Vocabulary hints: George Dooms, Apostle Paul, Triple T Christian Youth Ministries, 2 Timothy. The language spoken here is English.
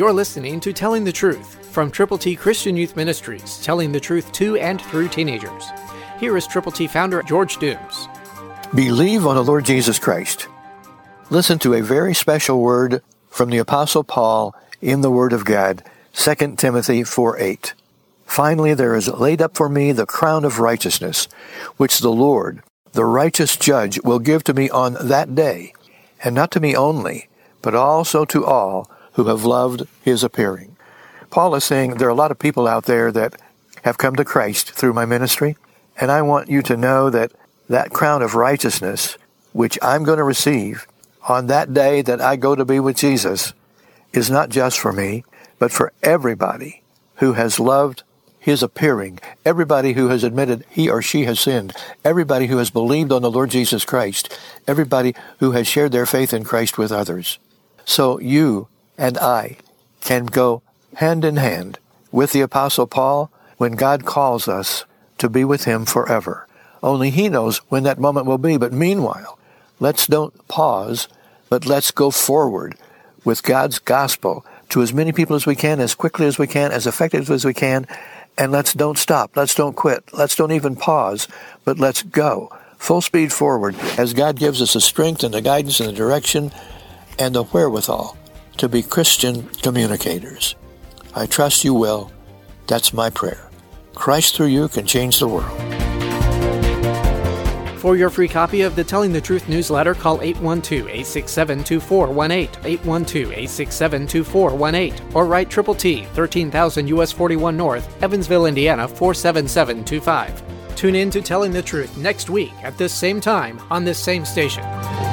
You're listening to Telling the Truth from Triple T Christian Youth Ministries, telling the truth to and through teenagers. Here is Triple T founder George Dooms. Believe on the Lord Jesus Christ. Listen to a very special word from the Apostle Paul in the Word of God, 2 Timothy 4:8. Finally, there is laid up for me the crown of righteousness, which the Lord, the righteous judge, will give to me on that day, and not to me only, but also to all who have loved his appearing. Paul is saying there are a lot of people out there that have come to Christ through my ministry, and I want you to know that crown of righteousness, which I'm going to receive on that day that I go to be with Jesus, is not just for me, but for everybody who has loved his appearing, everybody who has admitted he or she has sinned, everybody who has believed on the Lord Jesus Christ, everybody who has shared their faith in Christ with others. So you and I can go hand in hand with the Apostle Paul when God calls us to be with him forever. Only he knows when that moment will be. But meanwhile, let's don't pause, but let's go forward with God's gospel to as many people as we can, as quickly as we can, as effectively as we can. And let's don't stop. Let's don't quit. Let's don't even pause, but let's go full speed forward as God gives us the strength and the guidance and the direction and the wherewithal to be Christian communicators. I trust you will. That's my prayer. Christ through you can change the world. For your free copy of the Telling the Truth newsletter, call 812-867-2418, 812-867-2418, or write Triple T, 13,000 U.S. 41 North, Evansville, Indiana, 47725. Tune in to Telling the Truth next week at this same time on this same station.